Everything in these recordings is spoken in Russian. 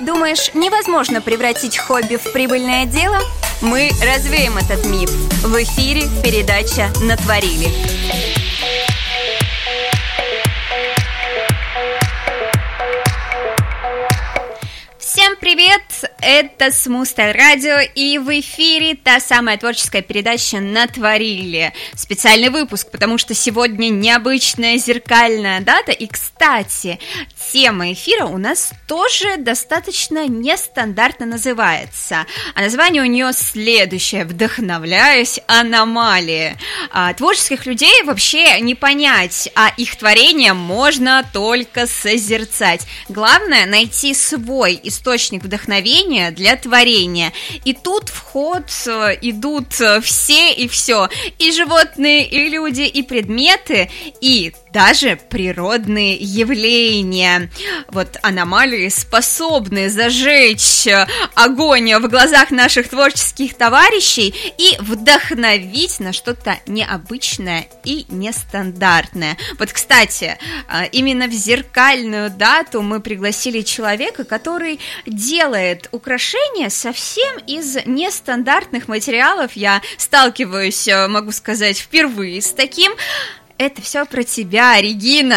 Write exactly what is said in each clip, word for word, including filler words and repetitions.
Думаешь, невозможно превратить хобби в прибыльное дело? Мы развеем этот миф. В эфире передача «Натворили». Всем привет! Это Smooth Радио, и в эфире та самая творческая передача «Натворили». Специальный выпуск, потому что сегодня необычная зеркальная дата. И, кстати, тема эфира у нас тоже достаточно нестандартно называется. А название у нее следующее: «Вдохновляюсь аномалии». А творческих людей вообще не понять, а их творение можно только созерцать. Главное — найти свой источник. Источник вдохновения для творения. И тут в ход идут все и все. И животные, и люди, и предметы, и даже природные явления. Вот аномалии способны зажечь огонь в глазах наших творческих товарищей и вдохновить на что-то необычное и нестандартное. Вот, кстати, именно в зеркальную дату мы пригласили человека, который делает украшения совсем из нестандартных материалов. Я сталкиваюсь, могу сказать, впервые с таким. Это все про тебя, Регина.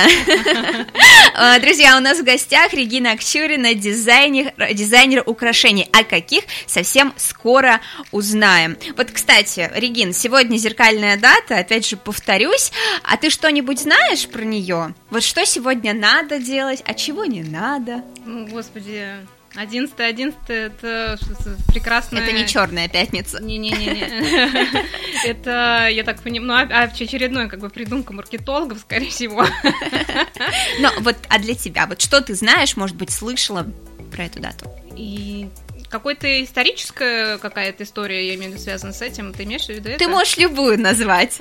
Друзья, у нас в гостях Регина Акчурина, дизайнер, дизайнер украшений. О каких совсем скоро узнаем. Вот, кстати, Регин, сегодня зеркальная дата, опять же повторюсь. А ты что-нибудь знаешь про нее? Вот что сегодня надо делать, а чего не надо? Ну, господи, одиннадцатое одиннадцатое это прекрасная... Это не черная пятница. Не-не-не. Это, я так понимаю, ну, очередной как бы придумка маркетологов, скорее всего. Ну, вот, а для тебя, вот что ты знаешь, может быть, слышала про эту дату? И... Какой-то историческая какая-то история, я имею в виду, связана с этим, ты имеешь в виду это? Ты можешь любую назвать.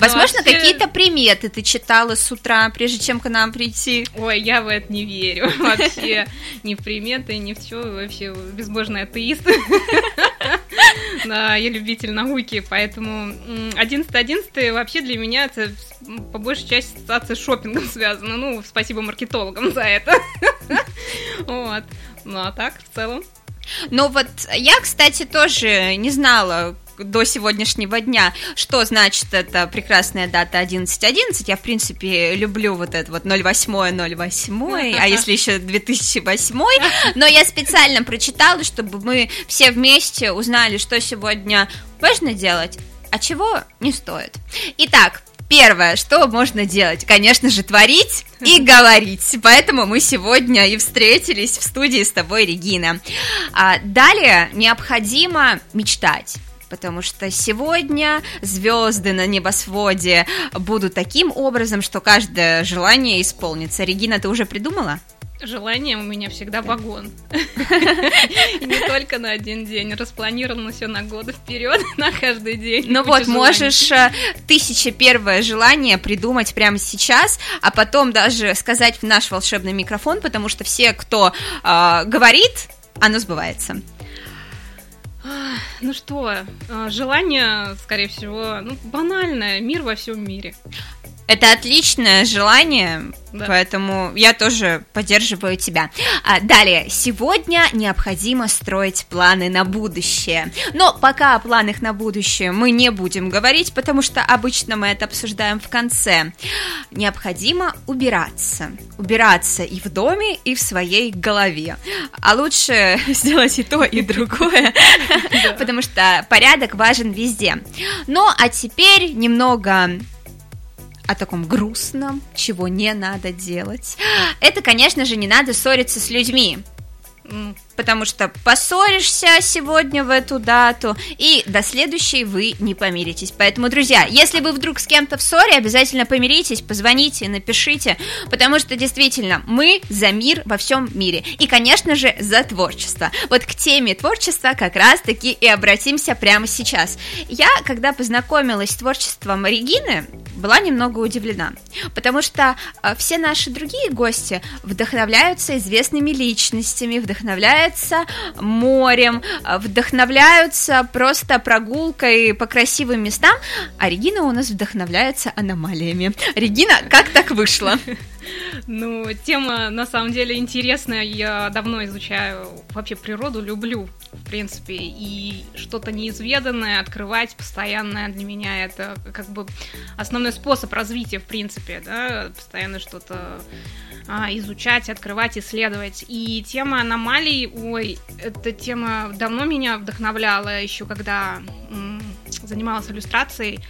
Возможно, какие-то приметы ты читала с утра, прежде чем к нам прийти. Ой, я в это не верю вообще, ни в приметы, ни в чё, вообще безбожный атеист. Я любитель науки, поэтому одиннадцатое одиннадцатое вообще для меня это по большей части ассоциация с шопингом связана. Ну, спасибо маркетологам за это. Вот. Ну, а так, в целом. Ну, вот я, кстати, тоже не знала до сегодняшнего дня, что значит эта прекрасная дата одиннадцать одиннадцать. Я, в принципе, люблю вот это вот ноль восемь ноль восемь, а если еще две тысячи восьмой. Но я специально прочитала, чтобы мы все вместе узнали, что сегодня можно делать, а чего не стоит. Итак, первое, что можно делать, конечно же, творить и говорить. Поэтому мы сегодня и встретились в студии с тобой, Регина. А далее необходимо мечтать, потому что сегодня звезды на небосводе будут таким образом, что каждое желание исполнится. Регина, ты уже придумала? Желание у меня всегда вагон. И не только на один день. Распланировано все на годы вперед, на каждый день. Ну вот, можешь тысяча первое желание придумать прямо сейчас, а потом даже сказать в наш волшебный микрофон, потому что все, кто э, говорит, оно сбывается. Ну что, желание, скорее всего, ну, банальное. Мир во всем мире. Это отличное желание, да. Поэтому я тоже поддерживаю тебя. А далее, сегодня необходимо строить планы на будущее. Но пока о планах на будущее мы не будем говорить, потому что обычно мы это обсуждаем в конце. Необходимо убираться. Убираться и в доме, и в своей голове. А лучше сделать и то, и другое, потому что порядок важен везде. Ну, а теперь немного... о таком грустном, чего не надо делать. Это, конечно же, не надо ссориться с людьми, потому что поссоришься сегодня в эту дату, и до следующей вы не помиритесь. Поэтому, друзья, если вы вдруг с кем-то в ссоре, обязательно помиритесь, позвоните, напишите, потому что, действительно, мы за мир во всем мире. И, конечно же, за творчество. Вот к теме творчества как раз-таки и обратимся прямо сейчас. Я, когда познакомилась с творчеством Регины, была немного удивлена, потому что все наши другие гости вдохновляются известными личностями, вдохновляются морем, вдохновляются просто прогулкой по красивым местам, а Регина у нас вдохновляется аномалиями. Регина, как так вышло? Ну, тема на самом деле интересная. Я давно изучаю вообще природу, люблю, в принципе, и что-то неизведанное открывать постоянно для меня это как бы основной способ развития, в принципе, да, постоянно что-то а, изучать, открывать, исследовать. И тема аномалий, ой, эта тема давно меня вдохновляла, еще когда м- занималась иллюстрацией.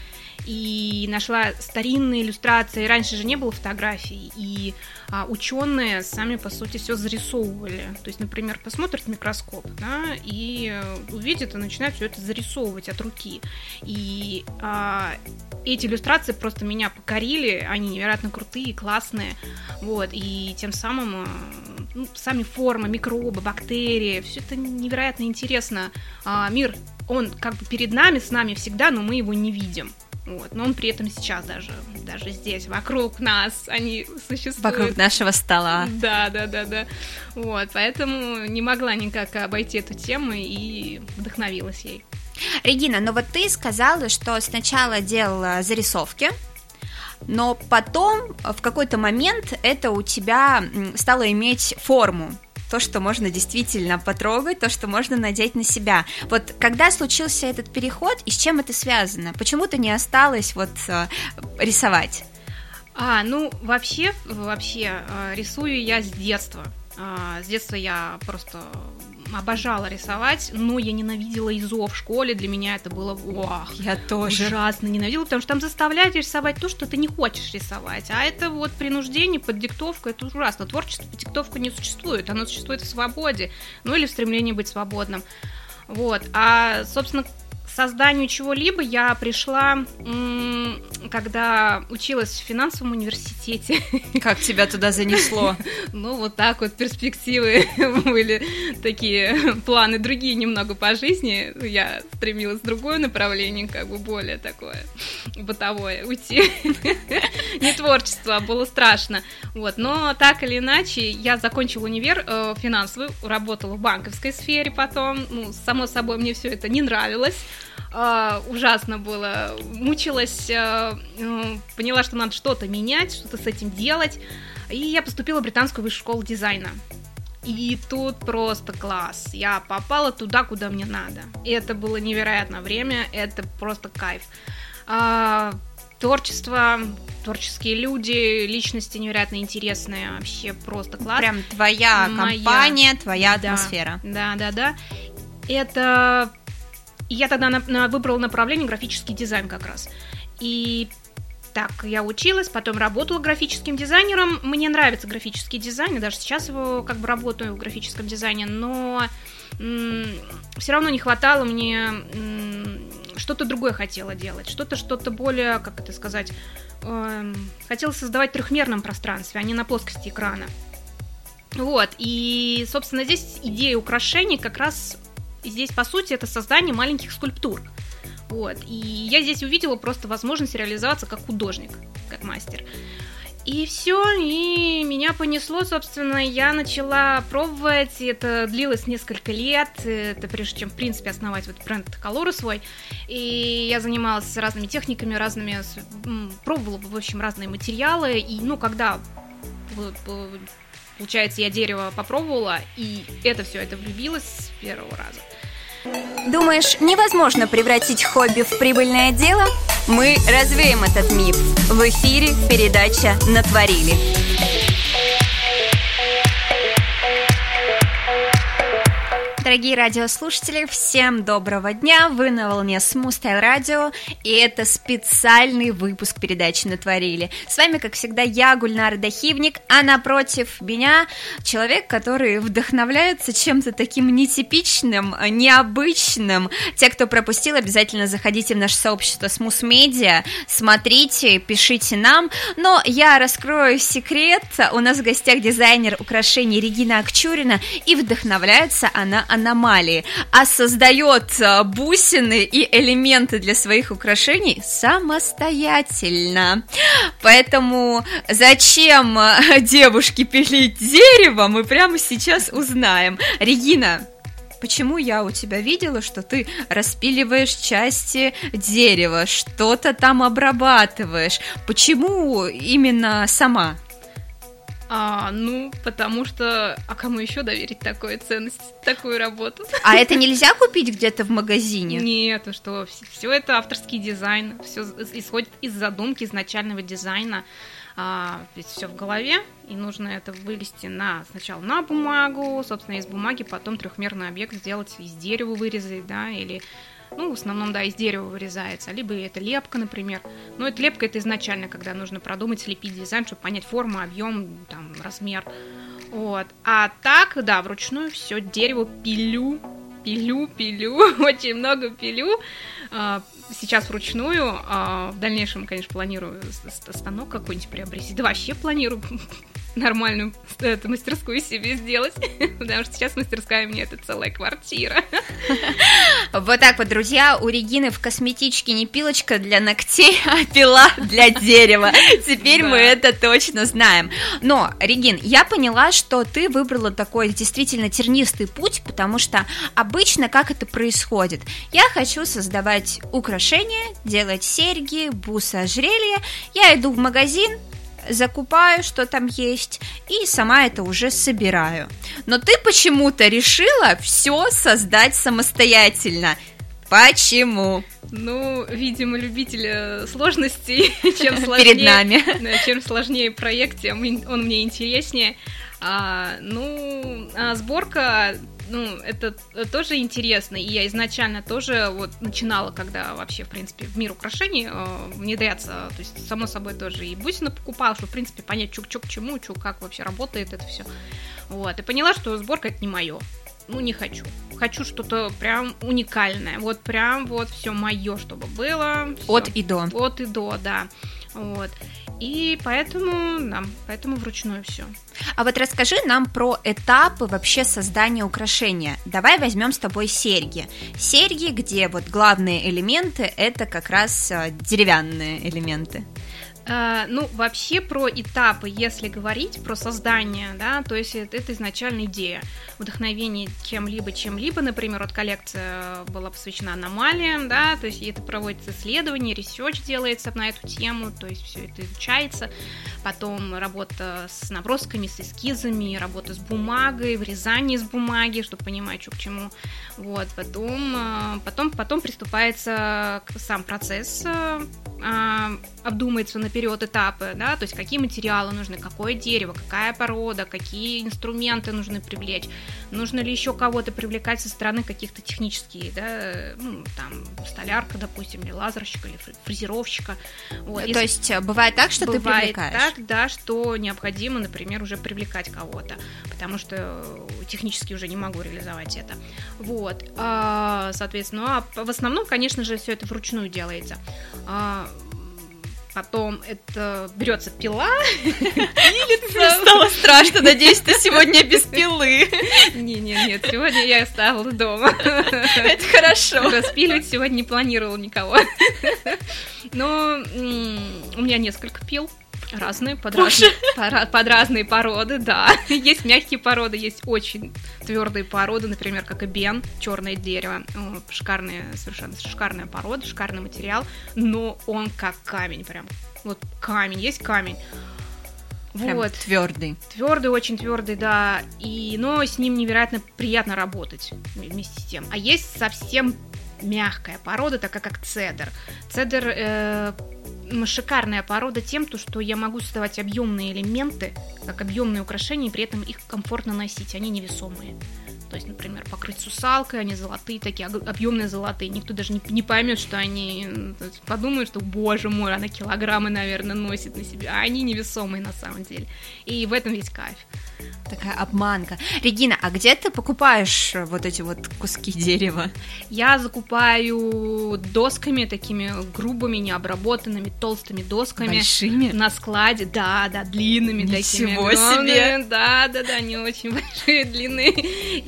И нашла старинные иллюстрации. Раньше же не было фотографий, и а, ученые сами, по сути, все зарисовывали. То есть, например, посмотрят в микроскоп, да, и увидят и начинают все это зарисовывать от руки. И а, эти иллюстрации просто меня покорили. Они невероятно крутые, классные. Вот, и тем самым ну, сами формы, микробы, бактерии, все это невероятно интересно. А, мир, он как бы перед нами, с нами всегда, но мы его не видим. Вот, но он при этом сейчас даже, даже здесь, вокруг нас, они существуют. Вокруг нашего стола. Да, да, да, да. Вот, поэтому не могла никак обойти эту тему и вдохновилась ей. Регина, ну вот ты сказала, что сначала делала зарисовки, но потом в какой-то момент это у тебя стало иметь форму. То, что можно действительно потрогать, то, что можно надеть на себя. Вот когда случился этот переход и с чем это связано? Почему ты не осталась вот рисовать? А, ну, вообще, вообще рисую я с детства. С детства я просто обожала рисовать, но я ненавидела изо в школе, для меня это было ох, я тоже ужасно ненавидела, потому что там заставляют рисовать то, что ты не хочешь рисовать, а это вот принуждение под диктовку, это ужасно, творчество под диктовку не существует, оно существует в свободе, ну или в стремлении быть свободным, вот, а, собственно, к созданию чего-либо я пришла, м- когда училась в финансовом университете. Как тебя туда занесло? Ну, вот так вот перспективы были, такие планы другие немного по жизни. Я стремилась в другое направление, как бы более такое бытовое уйти. Не творчество, а было страшно. Вот. Но так или иначе, я закончила универ э, финансовый, работала в банковской сфере потом. Ну, само собой, мне все это не нравилось. Uh, ужасно было, мучилась, uh, uh, поняла, что надо что-то менять, что-то с этим делать, и я поступила в британскую высшую школу дизайна. И тут просто класс, я попала туда, куда мне надо. И это было невероятное время, это просто кайф. Uh, творчество, творческие люди, личности невероятно интересные, вообще просто класс. Прям твоя Моя... компания, твоя атмосфера. Да, да, да. Это... И я тогда на, на, выбрала направление графический дизайн как раз. И так, я училась, потом работала графическим дизайнером. Мне нравится графический дизайн, даже сейчас его как бы работаю в графическом дизайне, но м- все равно не хватало мне... М- что-то другое хотела делать, что-то, что-то более, как это сказать, э- хотела создавать в трехмерном пространстве, а не на плоскости экрана. Вот, и, собственно, здесь идея украшений как раз... И здесь, по сути, это создание маленьких скульптур. Вот. И я здесь увидела просто возможность реализоваться как художник, как мастер. И все, и меня понесло, собственно, я начала пробовать, это длилось несколько лет, это прежде чем, в принципе, основать вот бренд Колоры свой, и я занималась разными техниками, разными, пробовала, в общем, разные материалы, и, ну, когда... Получается, я дерево попробовала, и это все, это влюбилась с первого раза. Думаешь, невозможно превратить хобби в прибыльное дело? Мы развеем этот миф. В эфире передача «Натворили». Дорогие радиослушатели, всем доброго дня, вы на волне Smooth Radio, и это специальный выпуск передачи «Натворили». С вами, как всегда, я, Гульнара Дахивник, а напротив меня человек, который вдохновляется чем-то таким нетипичным, необычным. Те, кто пропустил, обязательно заходите в наше сообщество Smooth Media, смотрите, пишите нам, но я раскрою секрет, у нас в гостях дизайнер украшений Регина Акчурина, и вдохновляется она аномалии, а создает бусины и элементы для своих украшений самостоятельно. Поэтому зачем девушке пилить дерево, мы прямо сейчас узнаем. Регина, почему я у тебя видела, что ты распиливаешь части дерева, что-то там обрабатываешь? Почему именно сама? А, ну, потому что... А кому еще доверить такую ценность, такую работу? А это нельзя купить где-то в магазине? Нет, ну что, все это авторский дизайн, все исходит из задумки, изначального дизайна. А, ведь все в голове, и нужно это вылезти на, сначала на бумагу, собственно, из бумаги, потом трехмерный объект сделать, из дерева вырезать, да, или... Ну, в основном, да, из дерева вырезается. Либо это лепка, например. Но это лепка, это изначально, когда нужно продумать, слепить дизайн, чтобы понять форму, объем, там, размер. Вот. А так, да, вручную все дерево пилю, пилю, пилю, очень много пилю. Сейчас вручную. В дальнейшем, конечно, планирую станок какой-нибудь приобрести. Да вообще планирую нормальную эту мастерскую себе сделать, потому что сейчас мастерская у меня — это целая квартира. Вот так вот, друзья, у Регины в косметичке не пилочка для ногтей, а пила для дерева. Теперь да. мы это точно знаем. Но, Регин, я поняла, что ты выбрала такой действительно тернистый путь, потому что обычно как это происходит? Я хочу создавать украшения, делать серьги, бусы, ожерелья. Я иду в магазин, закупаю, что там есть, и сама это уже собираю. Но ты почему-то решила все создать самостоятельно. Почему? Ну, видимо, любитель сложностей. Чем сложнее, перед нами. Чем сложнее проект, тем он мне интереснее. А, ну, а сборка... Ну, это тоже интересно, и я изначально тоже вот начинала, когда вообще, в принципе, в мир украшений э, внедряться, то есть, само собой, тоже и бусины покупала, чтобы, в принципе, понять, чё к чему, чё, как вообще работает это все. Вот, и поняла, что сборка — это не мое, ну, не хочу, хочу что-то прям уникальное, вот прям вот все мое, чтобы было. Всё. От и до. От и до, да, вот. И поэтому нам, поэтому вручную все. А вот расскажи нам про этапы вообще создания украшения. Давай возьмем с тобой серьги. Серьги, где вот главные элементы — это как раз деревянные элементы. А, ну, вообще про этапы, если говорить, про создание, да, то есть это, это изначально идея. Вдохновение чем-либо, чем-либо, например, вот коллекция была посвящена аномалиям, да, то есть это проводится исследование, ресерч делается на эту тему, то есть все это изучается, потом работа с набросками, с эскизами, работа с бумагой, врезание с бумаги, чтобы понимать, что к чему, вот, потом, потом, потом приступается сам процесс, обдумается наперед этапы, да, то есть какие материалы нужны, какое дерево, какая порода, какие инструменты нужно привлечь, нужно ли еще кого-то привлекать со стороны, каких-то технических, да, ну, там, столярка, допустим, или лазерщика, или фрезеровщика. Вот. То есть бывает так, что бывает ты привлекаешь? Бывает так, да, что необходимо, например, уже привлекать кого-то, потому что технически уже не могу реализовать это. Вот, соответственно, а в основном, конечно же, все это вручную делается. Потом это берется пила, пилится. Стало страшно, надеюсь, ты сегодня без пилы. Не-не-нет, сегодня я оставила дома. Это хорошо. Распиливать сегодня не планировала никого. Но у меня несколько пил. Разные, под разные, под разные породы, да. Есть мягкие породы, есть очень твердые породы, например, как эбен, черное дерево, шикарная, совершенно шикарная порода, шикарный материал, но он как камень прям, вот камень, есть камень. Прям вот. Твердый. Твердый, очень твердый, да. И, но с ним невероятно приятно работать вместе с тем. А есть совсем мягкая порода, такая как цедр. Цедр... Э- шикарная порода тем, то, что я могу создавать объемные элементы, как объемные украшения, и при этом их комфортно носить, они невесомые. То есть, например, покрыть сусалкой, они золотые такие, объемные золотые, никто даже не, не поймет, что они подумают, что, боже мой, она килограммы, наверное, носит на себе, а они невесомые на самом деле, и в этом весь кайф. Такая обманка. Регина, а где ты покупаешь вот эти вот куски дерева? Я закупаю досками, такими грубыми, необработанными, толстыми досками. Большими? На складе, да, да, длинными. Ничего такими. Ничего себе! Да, да, да, они очень большие, длинные.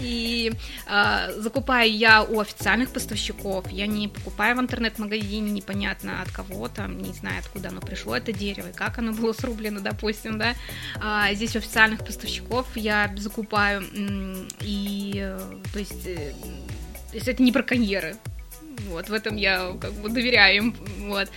И а, закупаю я у официальных поставщиков. Я не покупаю в интернет-магазине, непонятно от кого там, не знаю, откуда оно пришло, это дерево, и как оно было срублено, допустим, да. А, здесь у официальных поставщиков я закупаю, и то есть, то есть это не браконьеры, вот в этом я как бы доверяю им, вот.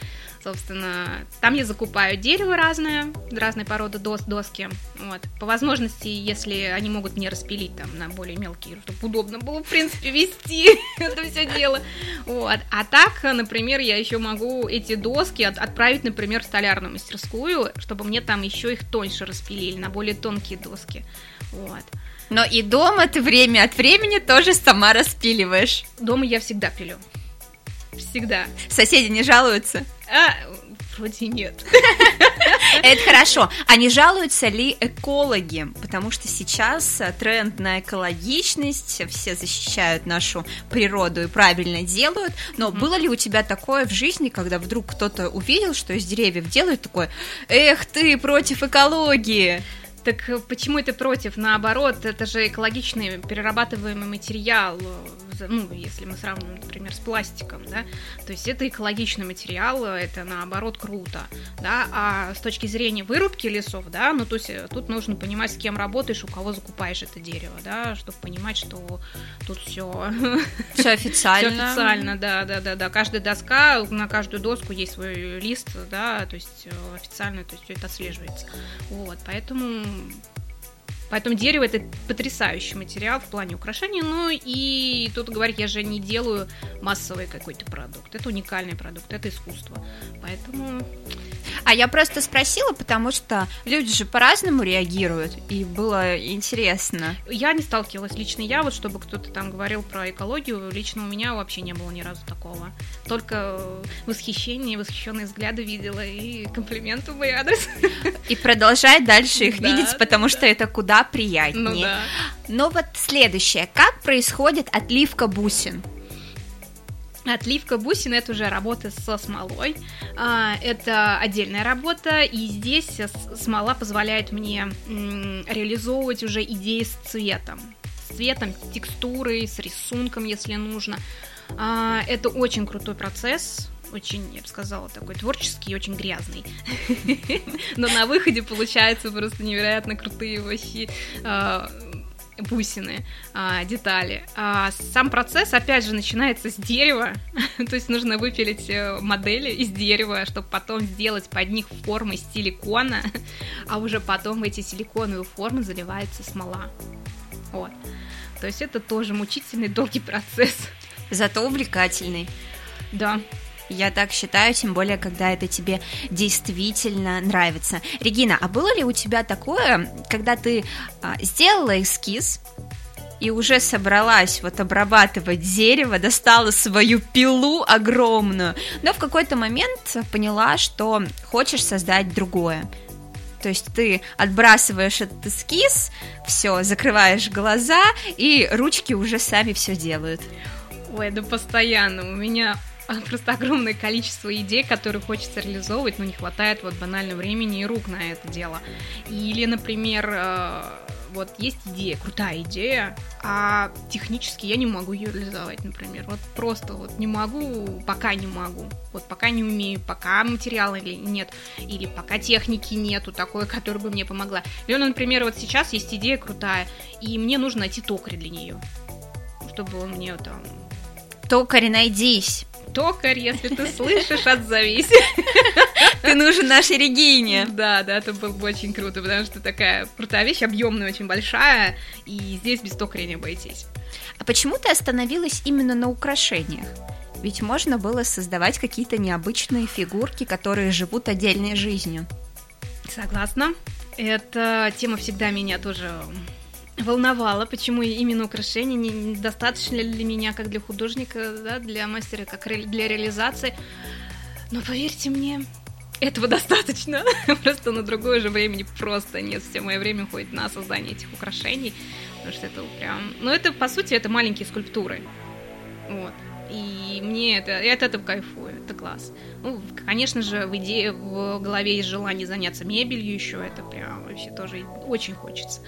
Собственно, там я закупаю дерево разное, разной породы дос, доски. Вот. По возможности, если они могут мне распилить там на более мелкие, чтобы удобно было, в принципе, вести это все дело. Вот. А так, например, я еще могу эти доски от- отправить, например, в столярную мастерскую, чтобы мне там еще их тоньше распилили, на более тонкие доски. Вот. Но и дома ты время от времени тоже сама распиливаешь. Дома я всегда пилю. Всегда. Соседи не жалуются? А, вроде нет. Это хорошо. А не жалуются ли экологи? Потому что сейчас тренд на экологичность, все защищают нашу природу и правильно делают. Но mm-hmm. было ли у тебя такое в жизни, когда вдруг кто-то увидел, что из деревьев делают, такое: «Эх ты, против экологии!» Так почему это против? Наоборот, это же экологичный перерабатываемый материал, ну, если мы сравним, например, с пластиком, да, то есть это экологичный материал, это, наоборот, круто, да, а с точки зрения вырубки лесов, да, ну, то есть тут нужно понимать, с кем работаешь, у кого закупаешь это дерево, да, чтобы понимать, что тут все... Все официально. Все официально, да, да, да, да, каждая доска, на каждую доску есть свой лист, да, то есть официально, то есть все это отслеживается, вот, поэтому... Поэтому дерево — это потрясающий материал в плане украшений. Ну и тут говорить, я же не делаю массовый какой-то продукт. Это уникальный продукт, это искусство. Поэтому... А я просто спросила, потому что люди же по-разному реагируют, и было интересно. Я не сталкивалась, лично я, вот чтобы кто-то там говорил про экологию, лично у меня вообще не было ни разу такого. Только восхищение, восхищенные взгляды видела, и комплименты в мой адрес. И продолжай дальше их да, видеть, потому да. что это куда приятнее. Ну, да. Но вот следующее. Как происходит отливка бусин? Отливка бусин — это уже работа со смолой, это отдельная работа, и здесь смола позволяет мне реализовывать уже идеи с цветом, с цветом, с текстурой, с рисунком, если нужно. Это очень крутой процесс, очень, я бы сказала, такой творческий и очень грязный, но на выходе получаются просто невероятно крутые вообще... бусины, детали. Сам процесс, опять же, начинается с дерева, то есть нужно выпилить модели из дерева, чтобы потом сделать под них формы из силикона, а уже потом в эти силиконовые формы заливается смола. Вот. То есть это тоже мучительный, долгий процесс. Зато увлекательный. Да. Я так считаю, тем более, когда это тебе действительно нравится. Регина, а было ли у тебя такое, когда ты а, сделала эскиз и уже собралась вот обрабатывать дерево, достала свою пилу огромную, но в какой-то момент поняла, что хочешь создать другое? То есть ты отбрасываешь этот эскиз, все, закрываешь глаза, и ручки уже сами все делают. Ой, да постоянно. У меня... просто огромное количество идей, которые хочется реализовывать, но не хватает вот банально времени и рук на это дело. Или, например, вот есть идея, крутая идея, а технически я не могу ее реализовать, например. Вот просто вот не могу, пока не могу, вот пока не умею, пока материала нет, или пока техники нету такой, которая бы мне помогла. Или, например, вот сейчас есть идея крутая, и мне нужно найти токаря для нее, чтобы он мне там... Токарь, найдись! Токарь, если ты слышишь, отзовись. Ты нужен нашей Регине. Да, да, это было бы очень круто, потому что такая крутая вещь, объемная, очень большая, и здесь без токаря не обойтись. А почему ты остановилась именно на украшениях? Ведь можно было создавать какие-то необычные фигурки, которые живут отдельной жизнью. Согласна. Эта тема всегда меня тоже... волновало, почему именно украшения, недостаточно ли для меня, как для художника, да, для мастера, как ре- для реализации. Но поверьте мне, этого достаточно. Просто на другое же времени просто нет. Все мое время уходит на создание этих украшений. Потому что это прям... Ну, это, по сути, это маленькие скульптуры. Вот. И мне это... Я от этого кайфую. Это класс. Ну, конечно же, в идее, в голове есть желание заняться мебелью еще. Это прям вообще тоже очень хочется.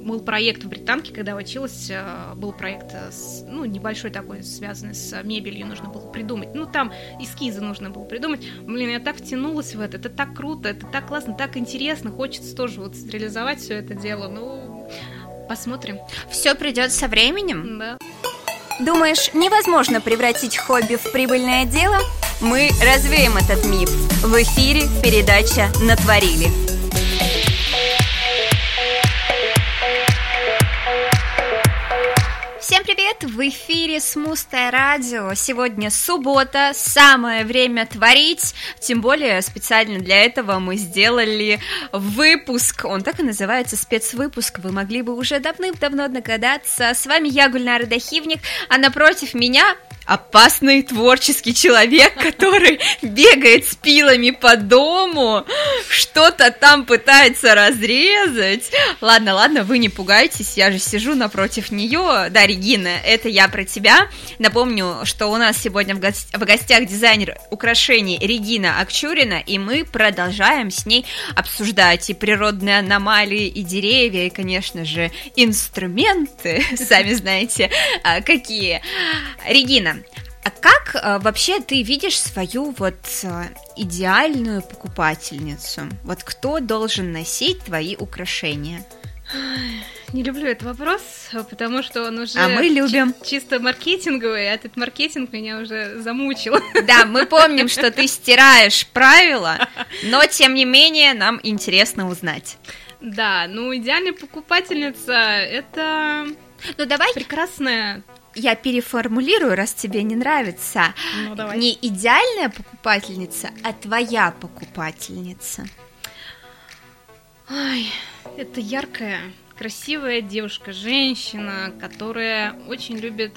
Был проект в Британке, когда училась, был проект, ну, небольшой такой, связанный с мебелью, нужно было придумать. Ну, там эскизы нужно было придумать. Блин, я так втянулась в это, это так круто, это так классно, так интересно, хочется тоже вот реализовать все это дело. Ну, посмотрим. Все придет со временем? Да. Думаешь, невозможно превратить хобби в прибыльное дело? мы развеем этот миф. В эфире передача «Натворили». Всем привет! В эфире Smooth Радио. Сегодня суббота, самое время творить. Тем более специально для этого мы сделали выпуск. Он так и называется — спецвыпуск. Вы могли бы уже давным-давно догадаться. С вами я, Гульнара Дахивник, а напротив меня опасный творческий человек, который бегает с пилами по дому, что-то там пытается разрезать. Ладно, ладно, вы не пугайтесь, я же сижу напротив нее. Да, Регина, это я про тебя. Напомню, что у нас сегодня в, гост... в гостях дизайнер украшений Регина Акчурина, и мы продолжаем с ней обсуждать и природные аномалии, и деревья, и, конечно же, инструменты, сами знаете, какие. Регина, а как а, вообще ты видишь свою вот а, идеальную покупательницу? Вот кто должен носить твои украшения? Не люблю этот вопрос, потому что он уже а мы любим. Чи- чисто маркетинговый, а этот маркетинг меня уже замучил. Да, мы помним, что ты стираешь правила, но тем не менее нам интересно узнать. Да, ну идеальная покупательница — это ну, давай... прекрасная... Я переформулирую, раз тебе не нравится. Ну, давай. Не идеальная покупательница, а твоя покупательница. Ой, это яркая, красивая девушка, женщина, которая очень любит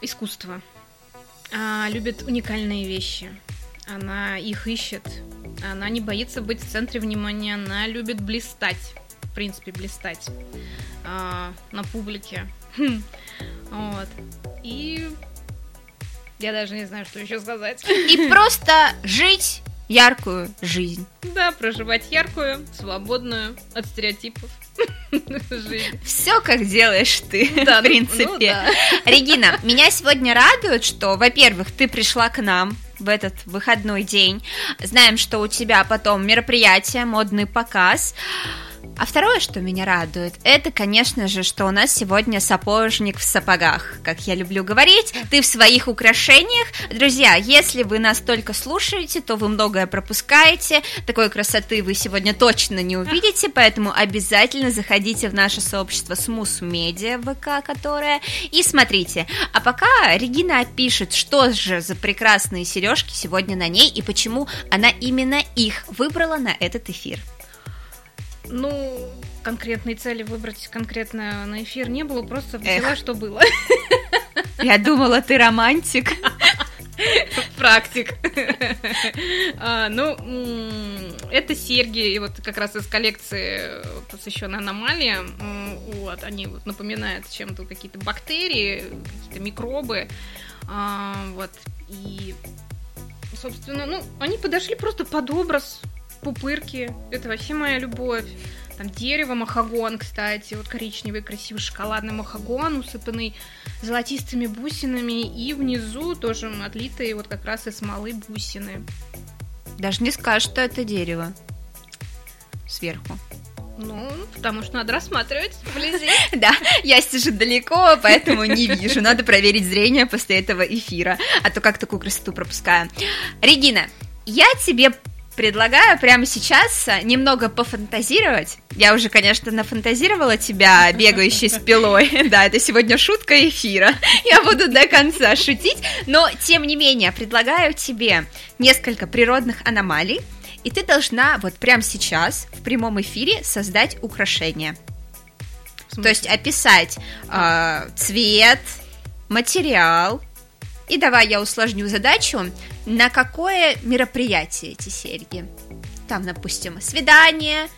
искусство, любит уникальные вещи. Она их ищет, она не боится быть в центре внимания, она любит блистать, в принципе, блистать на публике. Вот. И я даже не знаю, что еще сказать. И просто жить яркую жизнь. Да, проживать яркую, свободную от стереотипов жизнь. Все, как делаешь ты, да, в принципе. Ну, ну, да. Регина, меня сегодня радует, что, во-первых, ты пришла к нам в этот выходной день. Знаем, что у тебя потом мероприятие, модный показ. А второе, что меня радует, это, конечно же, что у нас сегодня сапожник в сапогах, как я люблю говорить, ты в своих украшениях. Друзья, если вы нас только слушаете, то вы многое пропускаете, такой красоты вы сегодня точно не увидите, поэтому обязательно заходите в наше сообщество Smooth Media, ВК, которое, и смотрите. А пока Регина опишет, что же за прекрасные сережки сегодня на ней и почему она именно их выбрала на этот эфир. Ну, конкретные цели выбрать конкретно на эфир не было, просто взяла, Эх. что было. Я думала, ты романтик. Практик. а, ну, это серьги, и вот как раз из коллекции, посвященной аномалиям, вот, они вот напоминают чем-то какие-то бактерии, какие-то микробы, а, вот, и, собственно, ну, они подошли просто под образ. Пупырки, это вообще моя любовь. Там дерево, махагон, кстати, вот коричневый красивый шоколадный махагон, усыпанный золотистыми бусинами, и внизу тоже отлитые вот как раз из смолы бусины. Даже не скажешь, что это дерево сверху. Ну, потому что надо рассматривать вблизи. Да, я сижу далеко, поэтому не вижу. Надо проверить зрение после этого эфира, а то как такую красоту пропускаю. Регина, я тебе предлагаю прямо сейчас немного пофантазировать. Я уже, конечно, нафантазировала тебя, бегающей с пилой. Да, это сегодня шутка эфира. Я буду до конца шутить. Но, тем не менее, предлагаю тебе несколько природных аномалий. И ты должна вот прямо сейчас в прямом эфире создать украшение. То есть описать э, цвет, материал. И давай я усложню задачу. На какое мероприятие эти серьги? Там, допустим, свидание,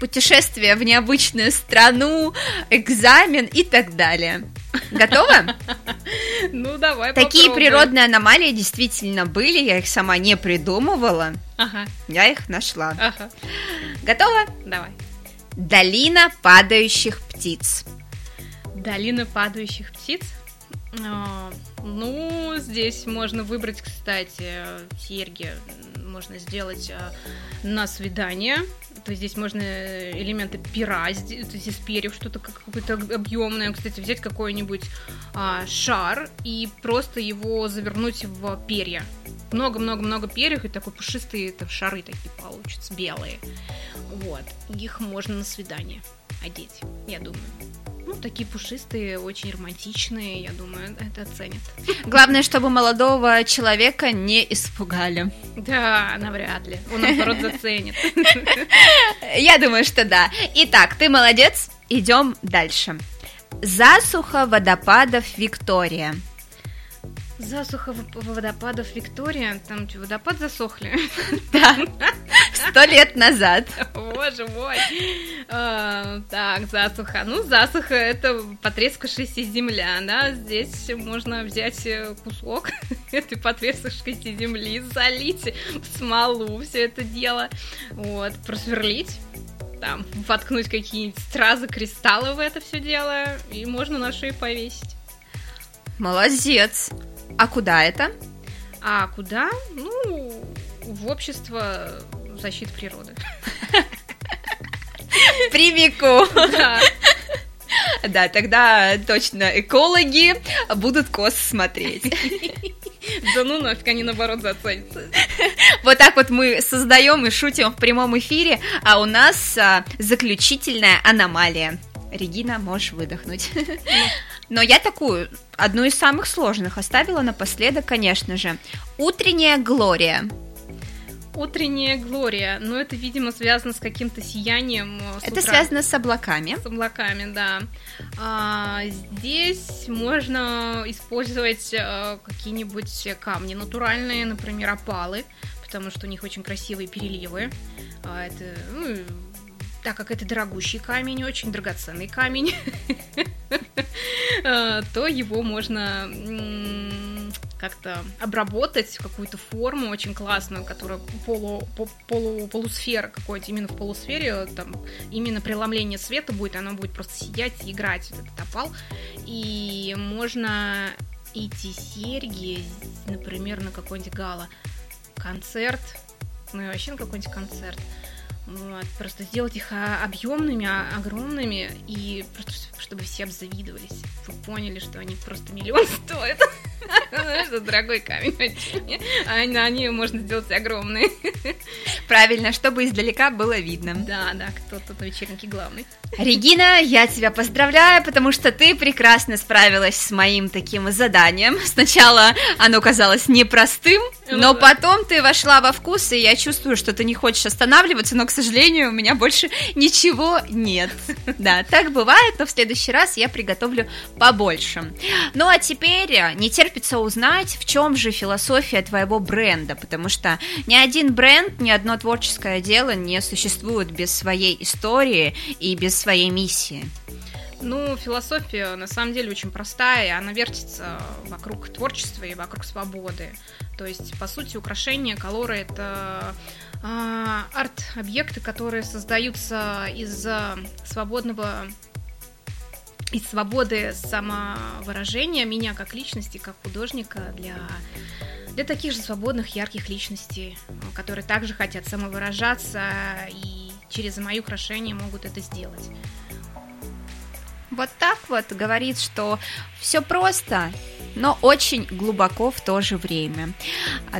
путешествие в необычную страну, экзамен и так далее. Готова? Ну, давай попробуем. Такие природные аномалии действительно были, я их сама не придумывала. Ага. Я их нашла. Ага. Готова? Давай. Долина падающих птиц. Долина падающих птиц? Ну, здесь можно выбрать, кстати, серьги можно сделать на свидание. То есть здесь можно элементы пера, то есть из перьев что-то какое-то объемное, кстати, взять какой-нибудь а, шар и просто его завернуть в перья. Много-много-много перьев, и такой пушистые там, шары такие получатся, белые. Вот, их можно на свидание одеть, я думаю. Ну, такие пушистые, очень романтичные, я думаю, это оценят. Главное, чтобы молодого человека не испугали. Да, навряд ли. Он, наоборот, заценит. Я думаю, что да. Итак, ты молодец, идем дальше. Засуха водопадов Виктория. Засуха водопадов Виктория. Там что, водопад засохли? Да, сто лет назад. Боже мой. Так, засуха. Ну, засуха — это потрескавшаяся земля, да. Здесь можно взять кусок этой потрескавшейся земли, залить в смолу все это дело, вот, просверлить, там, воткнуть какие-нибудь стразы, кристаллы в это все дело, и можно на шею повесить. Молодец. А куда это? А куда? Ну, в общество защиты природы. Прямику. Да. Да, тогда точно экологи будут косо смотреть. Да ну нафиг, они наоборот заценятся. Вот так вот мы создаем и шутим в прямом эфире, а у нас заключительная аномалия. Регина, можешь выдохнуть. Но я такую, одну из самых сложных, оставила напоследок, конечно же. Утренняя Глория. Утренняя Глория. Ну, это, видимо, связано с каким-то сиянием с Это утра. Связано с облаками. С облаками, да. А, здесь можно использовать а, какие-нибудь камни натуральные, например, опалы, потому что у них очень красивые переливы. А, это... Ну, так как это дорогущий камень, очень драгоценный камень, то его можно как-то обработать в какую-то форму очень классную, которая полу, полу, полусфера какой-то, именно в полусфере, там, именно преломление света будет, оно будет просто сиять и играть, вот этот опал, и можно эти серьги, например, на какой-нибудь гала-концерт, ну и вообще на какой-нибудь концерт, вот, просто сделать их объемными, огромными, и просто чтобы все обзавидовались. Вы поняли, что они просто миллион стоят. Это дорогой камень очень. А они можно сделать огромные. Правильно, чтобы издалека было видно. Да, да, кто тут на вечеринке главный. Регина, я тебя поздравляю, потому что ты прекрасно справилась с моим таким заданием. Сначала оно казалось непростым, но потом ты вошла во вкус, и я чувствую, что ты не хочешь останавливаться, но, к сожалению, у меня больше ничего нет. Да, так бывает, но в следующий раз я приготовлю побольше. Ну а теперь не терпится узнать, в чем же философия твоего бренда, потому что ни один бренд, ни одно творческое дело не существует без своей истории и без своей миссии. Ну, философия на самом деле очень простая, она вертится вокруг творчества и вокруг свободы. То есть, по сути, украшения, колоры — это э, арт-объекты, которые создаются из свободного... из свободы самовыражения меня как личности, как художника, для, для таких же свободных, ярких личностей, которые также хотят самовыражаться, и через мои украшения могут это сделать. Вот так вот говорит, что все просто, но очень глубоко в то же время.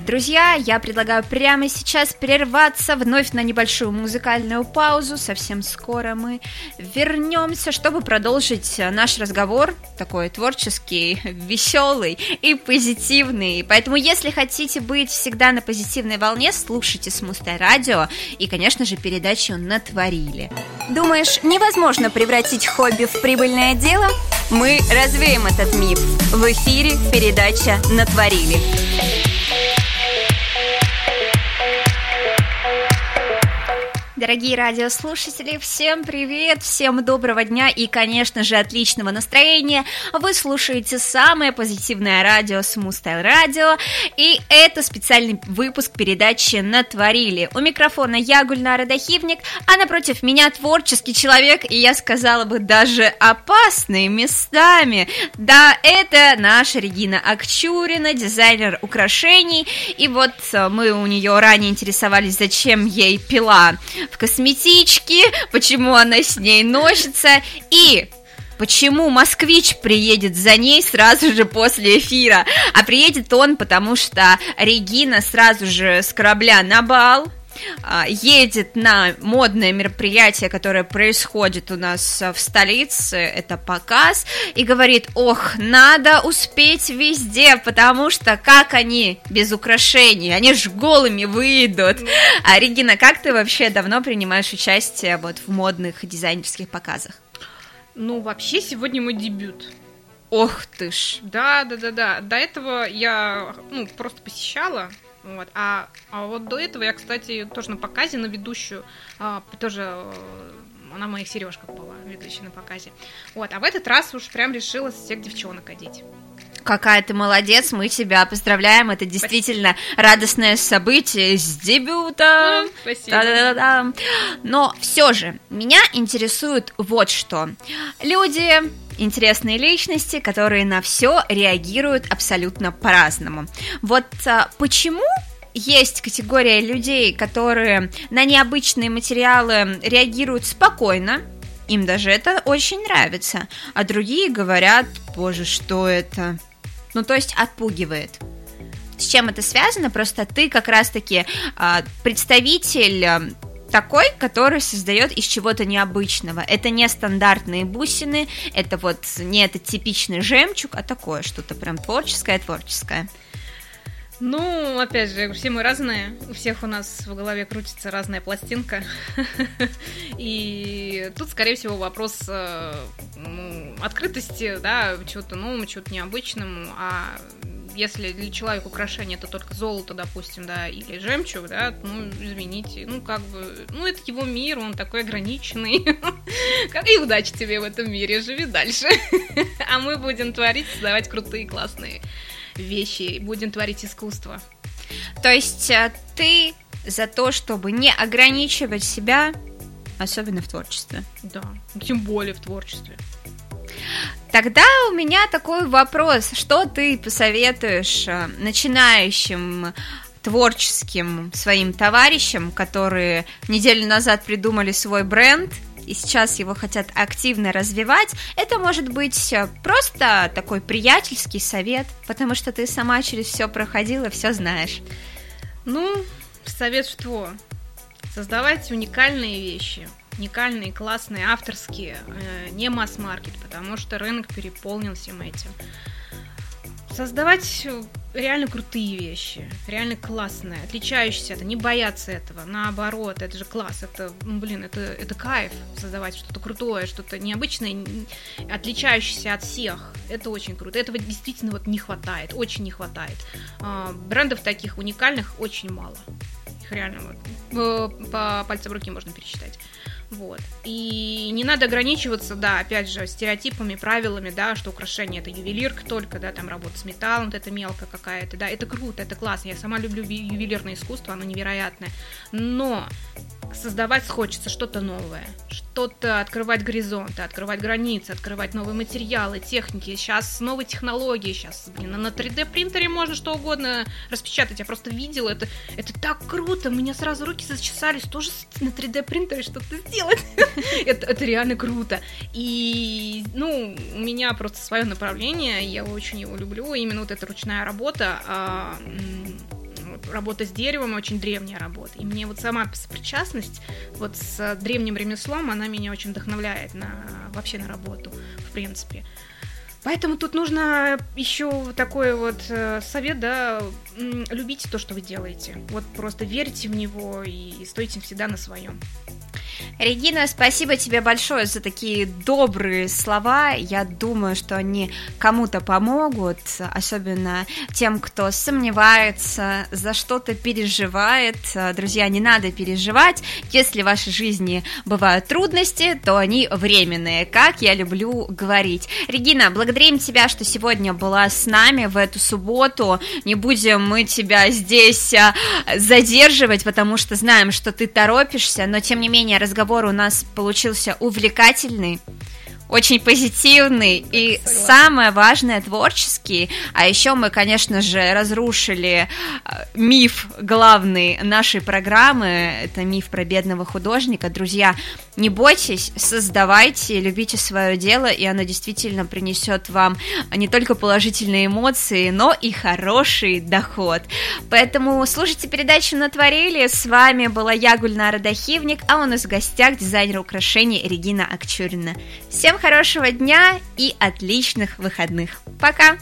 Друзья, я предлагаю прямо сейчас прерваться вновь на небольшую музыкальную паузу. Совсем скоро мы вернемся, чтобы продолжить наш разговор, такой творческий, веселый и позитивный. Поэтому, если хотите быть всегда на позитивной волне, слушайте Смустое радио и, конечно же, передачу «Натворили». Думаешь, невозможно превратить хобби в прибыльное дело? Мы развеем этот миф. В эфире передача «Натворили». Дорогие радиослушатели, всем привет, всем доброго дня и, конечно же, отличного настроения. Вы слушаете самое позитивное радио Smooth Radio, и это специальный выпуск передачи «Натворили». У микрофона я, Гульнара Дахивник, а напротив меня творческий человек, и я сказала бы даже опасный местами. Да, это наша Регина Акчурина, дизайнер украшений, и вот мы у нее ранее интересовались, зачем ей пила в косметичке, почему она с ней носится и почему москвич приедет за ней сразу же после эфира. А приедет он, потому что Регина сразу же с корабля на бал едет на модное мероприятие, которое происходит у нас в столице, это показ, и говорит: ох, надо успеть везде, потому что как они без украшений, они ж голыми выйдут. А, Регина, как ты вообще давно принимаешь участие вот в модных дизайнерских показах? Ну, вообще, сегодня мой дебют. Ох ты ж. Да, да, да, да, до этого я ну, просто посещала. Вот. А, а вот до этого я, кстати, тоже на показе, на ведущую, а, тоже а, она в моих сережках была, ведущая на показе. Вот. А в этот раз уж прям решила всех девчонок одеть. Какая ты молодец, мы тебя поздравляем, это действительно спасибо. Радостное событие с дебютом. Спасибо. Та-да-да-да. Но все же меня интересует вот что. Люди, интересные личности, которые на все реагируют абсолютно по-разному. Вот а, почему есть категория людей, которые на необычные материалы реагируют спокойно, им даже это очень нравится, а другие говорят: боже, что это? Ну, то есть отпугивает. С чем это связано? Просто ты как раз-таки а, представитель а, такой, который создает из чего-то необычного. Это не стандартные бусины, это вот не этот типичный жемчуг, а такое что-то прям творческое-творческое. Ну, опять же, все мы разные, у всех у нас в голове крутится разная пластинка, и тут, скорее всего, вопрос открытости, да, чего-то новому, чего-то необычному, а если для человека украшение это только золото, допустим, да, или жемчуг, да, ну, извините, ну, как бы, ну, это его мир, он такой ограниченный, и удачи тебе в этом мире, живи дальше, а мы будем творить, создавать крутые, классные вещи, будем творить искусство. То есть ты за то, чтобы не ограничивать себя, особенно в творчестве? Да, тем более в творчестве. Тогда у меня такой вопрос: что ты посоветуешь начинающим творческим своим товарищам, которые неделю назад придумали свой бренд и сейчас его хотят активно развивать? Это может быть просто такой приятельский совет, потому что ты сама через все проходила, все знаешь. Ну, совет что? Создавайте уникальные вещи, уникальные, классные, авторские, не масс-маркет, потому что рынок переполнен всем этим. Создавать реально крутые вещи, реально классные, отличающиеся от этого, не бояться этого, наоборот, это же класс, это, блин, это, это кайф, создавать что-то крутое, что-то необычное, отличающееся от всех, это очень круто, этого действительно вот не хватает, очень не хватает, брендов таких уникальных очень мало, их реально вот по пальцам руки можно пересчитать. Вот. И не надо ограничиваться, да, опять же, стереотипами, правилами, да, что украшение это ювелирка только, да, там работа с металлом, вот это мелко какая-то, да, это круто, это классно, я сама люблю ювелирное искусство, оно невероятное, но создавать хочется что-то новое, что-то открывать горизонты, открывать границы, открывать новые материалы, техники, сейчас новые технологии, сейчас, блин, на три дэ принтере можно что угодно распечатать, я просто видела, это, это так круто, у меня сразу руки зачесались, тоже на три дэ принтере что-то сделать. это, это реально круто. И, ну, у меня просто свое направление, я очень его люблю. Именно вот эта ручная работа, а, работа с деревом, очень древняя работа. И мне вот сама сопричастность вот с древним ремеслом, она меня очень вдохновляет на, вообще на работу, в принципе. Поэтому тут нужно еще такой вот совет, да, любите то, что вы делаете. Вот просто верьте в него и стойте всегда на своем. Регина, спасибо тебе большое за такие добрые слова. Я думаю, что они кому-то помогут, особенно тем, кто сомневается, за что-то переживает. Друзья, не надо переживать. Если в вашей жизни бывают трудности, то они временные, как я люблю говорить. Регина, благодарим тебя, что сегодня была с нами в эту субботу. Не будем мы тебя здесь задерживать, потому что знаем, что ты торопишься, но тем не менее разговор у нас получился увлекательный, очень позитивный и, самое важное, творческий. А еще мы, конечно же, разрушили миф главный нашей программы, это миф про бедного художника. Друзья, не бойтесь, создавайте, любите свое дело, и оно действительно принесет вам не только положительные эмоции, но и хороший доход. Поэтому слушайте передачу «Натворили». С вами была я, Гульнара Дахивник, а у нас в гостях дизайнер украшений Регина Акчурина. Всем хорошего дня и отличных выходных. Пока!